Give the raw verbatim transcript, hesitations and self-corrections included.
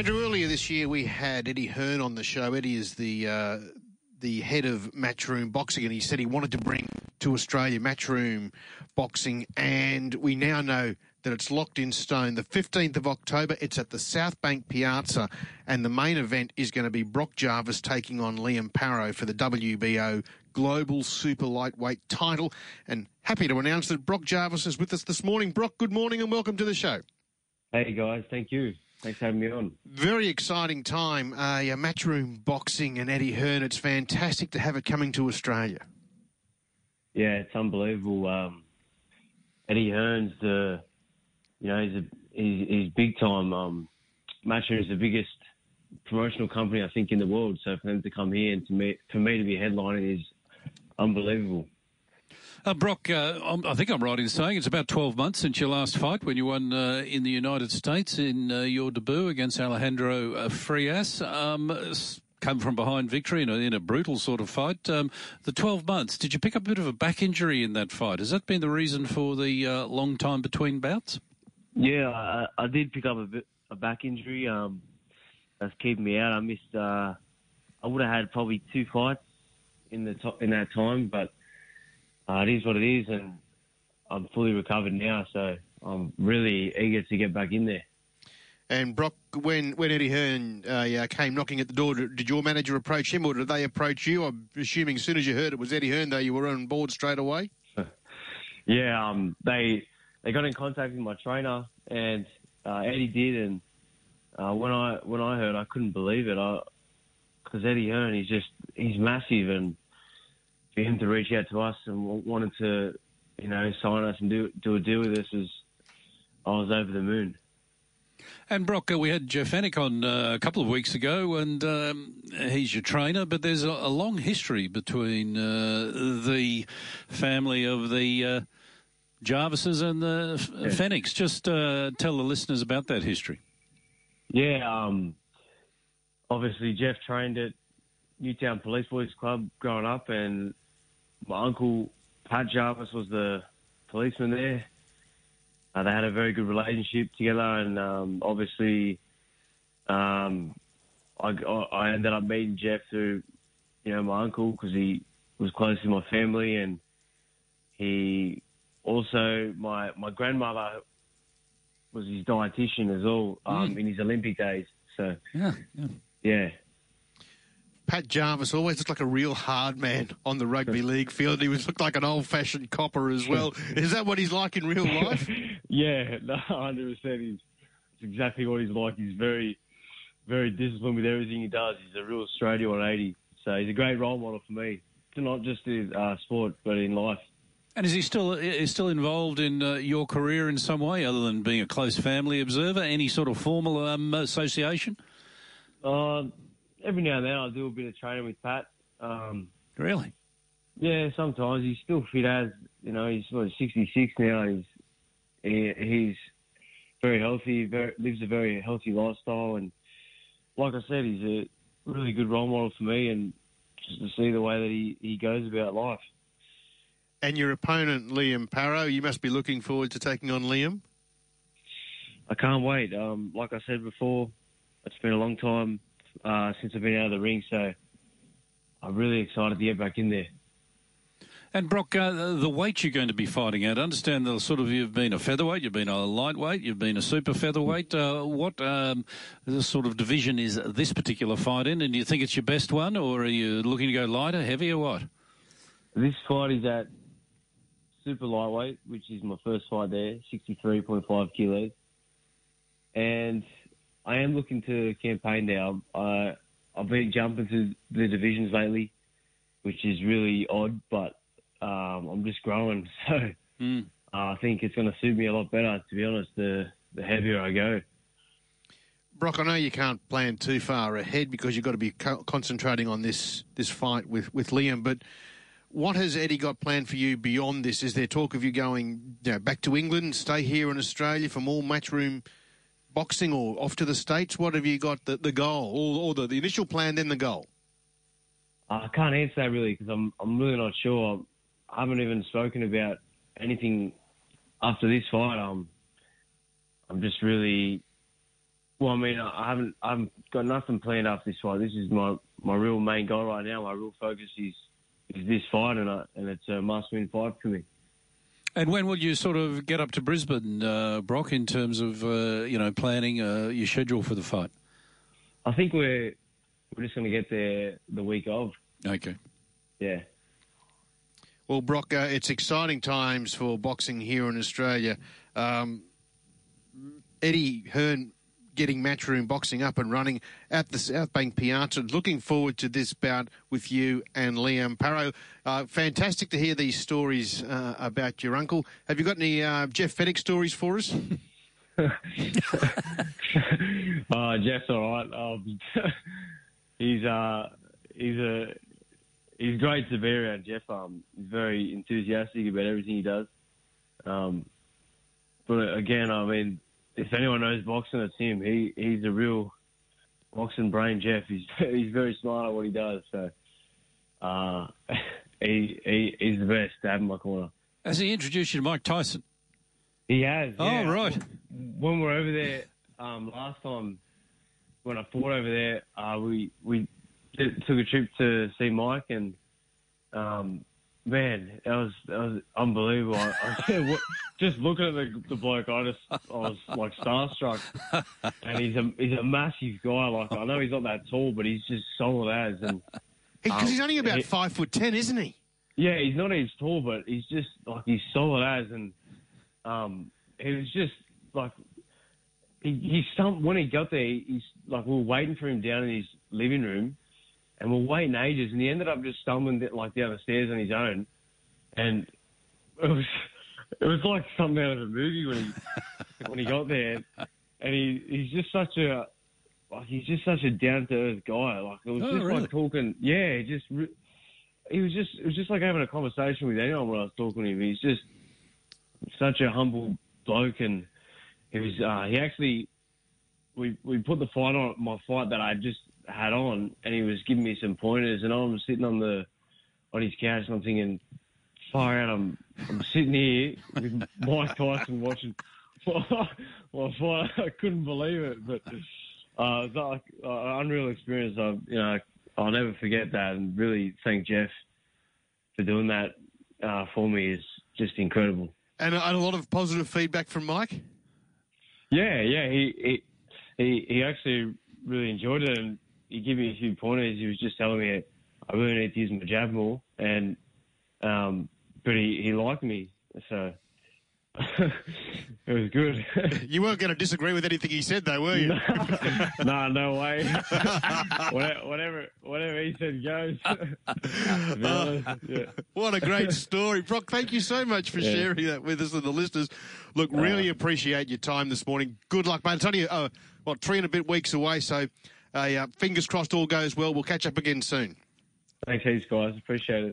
Andrew, earlier this year we had Eddie Hearn on the show. Eddie is the uh, the head of Matchroom Boxing, and he said he wanted to bring to Australia Matchroom Boxing, and we now know that it's locked in stone. The fifteenth of October, it's at the South Bank Piazza, and the main event is going to be Brock Jarvis taking on Liam Paro for the W B O Global Super Lightweight title. And happy to announce that Brock Jarvis is with us this morning. Brock, good morning and welcome to the show. Hey, guys. Thank you. Thanks for having me on. Very exciting time. Uh, yeah, Matchroom Boxing and Eddie Hearn. It's fantastic to have it coming to Australia. Yeah, it's unbelievable. Um, Eddie Hearn's the... You know, he's, a, he's, he's big time. Um, Matchroom is the biggest promotional company, I think, in the world. So for them to come here and to me, for me to be headlining is unbelievable. Uh, Brock, uh, I'm, I think I'm right in saying it's about twelve months since your last fight when you won uh, in the United States in uh, your debut against Alejandro uh, Frias. Um, come from behind victory in a, in a brutal sort of fight. Um, the twelve months, did you pick up a bit of a back injury in that fight? Has that been the reason for the uh, long time between bouts? Yeah, I, I did pick up a, bit, a back injury. Um, that's keeping me out. I missed. Uh, I would have had probably two fights in the to in that time, but uh, it is what it is, and I'm fully recovered now. So I'm really eager to get back in there. And Brock, when when Eddie Hearn uh, yeah, came knocking at the door, did your manager approach him, or did they approach you? I'm assuming as soon as you heard it was Eddie Hearn, though, you were on board straight away. yeah, um, they. They got in contact with my trainer, and uh, Eddie did. And uh, when I when I heard, I couldn't believe it. I, because Eddie Hearn, he's just he's massive, and for him to reach out to us and wanted to, you know, sign us and do do a deal with us, is I was over the moon. And Brock, uh, we had Jeff Fenech on uh, a couple of weeks ago, and um, he's your trainer, but there's a, a long history between uh, the family of the. Uh, Jarvises and the yeah. Fenechs. Just uh, tell the listeners about that history. Yeah, um, obviously Jeff trained at Newtown Police Boys Club growing up, and my uncle Pat Jarvis was the policeman there. Uh, they had a very good relationship together, and um, obviously um, I, I ended up meeting Jeff through, you know, my uncle, because he was close to my family, and he. Also, my, my grandmother was his dietitian as well um, mm. in his Olympic days. So, yeah, yeah. yeah. Pat Jarvis always looked like a real hard man on the rugby league field. He was looked like an old-fashioned copper as well. Is that what he's like in real life? yeah, no, one hundred percent. He's, that's exactly what he's like. He's very, very disciplined with everything he does. He's a real straighty one eighty. So he's a great role model for me, not just in uh, sport but in life. And is he still is still involved in uh, your career in some way, other than being a close family observer? Any sort of formal um, association? Uh, every now and then I do a bit of training with Pat. Um, really? Yeah, sometimes. He's still fit as, you know, he's sort of sixty-six now. He's he, he's very healthy, very, lives a very healthy lifestyle. And like I said, he's a really good role model for me, and just to see the way that he, he goes about life. And your opponent, Liam Paro, you must be looking forward to taking on Liam? I can't wait. Um, like I said before, it's been a long time uh, since I've been out of the ring, so I'm really excited to get back in there. And, Brock, uh, the weight you're going to be fighting at, I understand that sort of you've been a featherweight, you've been a lightweight, you've been a super featherweight. Uh, what um, sort of division is this particular fight in, and do you think it's your best one, or are you looking to go lighter, heavier, what? This fight is at super lightweight, which is my first fight there, sixty-three point five kilos. And I am looking to campaign now. Uh, I've been jumping through the divisions lately, which is really odd, but um, I'm just growing. So mm. uh, I think it's going to suit me a lot better, to be honest, the, the heavier I go. Brock, I know you can't plan too far ahead because you've got to be co concentrating on this, this fight with, with Liam, but... What has Eddie got planned for you beyond this? Is there talk of you going, you know, back to England, stay here in Australia for more Matchroom Boxing, or off to the States? What have you got, the, the goal, or, or the, the initial plan, then the goal? I can't answer that really because I'm, I'm really not sure. I haven't even spoken about anything after this fight. Um, I'm just really Well, I mean, I haven't, I haven't got nothing planned after this fight. This is my, my real main goal right now. My real focus is is this fight, and I, and it's a must-win fight for me. And when will you sort of get up to Brisbane, uh, Brock, in terms of uh, you know planning uh, your schedule for the fight? I think we're we're just going to get there the week of. Okay. Yeah. Well, Brock, uh, it's exciting times for boxing here in Australia. Um, Eddie Hearn getting Matchroom Boxing up and running at the South Bank Piazza. Looking forward to this bout with you and Liam Paro. Uh, fantastic to hear these stories uh, about your uncle. Have you got any uh, Jeff Fenech stories for us? uh, Jeff's all right. Um, he's uh, he's a he's great to be around. Jeff, um, he's very enthusiastic about everything he does. Um, but again, I mean, if anyone knows boxing, it's him. He he's a real boxing brain, Jeff. He's he's very smart at what he does. So uh, he, he he's the best to have in my corner. Has he introduced you to Mike Tyson? He has. Oh, yeah. Right. When we were over there um, last time, when I fought over there, uh, we we did, took a trip to see Mike, and um, man, that was that was unbelievable. I, I, just looking at the, the bloke, I just I was like starstruck. And he's a he's a massive guy. Like, I know he's not that tall, but he's just solid as. And because um, he's only about he, five foot ten, isn't he? Yeah, he's not as tall, but he's just like he's solid as. And um, he was just like he, he stumped when he got there. He's like we were waiting for him down in his living room, and we we're waiting ages, and he ended up just stumbling like down the stairs on his own, and it was. It was like something out of a movie when he when he got there, and he he's just such a like he's just such a down to earth guy. Like it was oh, just really? Like talking, yeah. Just he was just it was just like having a conversation with anyone when I was talking to him. He's just such a humble bloke, and he was uh, he actually we we put the fight on my fight that I just had on, and he was giving me some pointers, and I'm sitting on the on his couch and I'm thinking, far out, I'm, I'm sitting here with Mike Tyson watching. Well, I couldn't believe it, but uh, it was like an unreal experience. I, you know, I'll never forget that, and really thank Jeff for doing that uh, for me. Is just incredible. And a lot of positive feedback from Mike. Yeah, yeah, he he he, he actually really enjoyed it, and he gave me a few pointers. He was just telling me I really need to use my jab more, and um. But he, he liked me, so it was good. You weren't going to disagree with anything he said, though, were you? No, no, no way. whatever, whatever he said goes. uh, yeah. What a great story. Brock, thank you so much for yeah. sharing that with us and the listeners. Look, really uh, appreciate your time this morning. Good luck, mate. It's only, uh, what, three and a bit weeks away, so uh, fingers crossed all goes well. We'll catch up again soon. Thanks, heaps, guys. Appreciate it.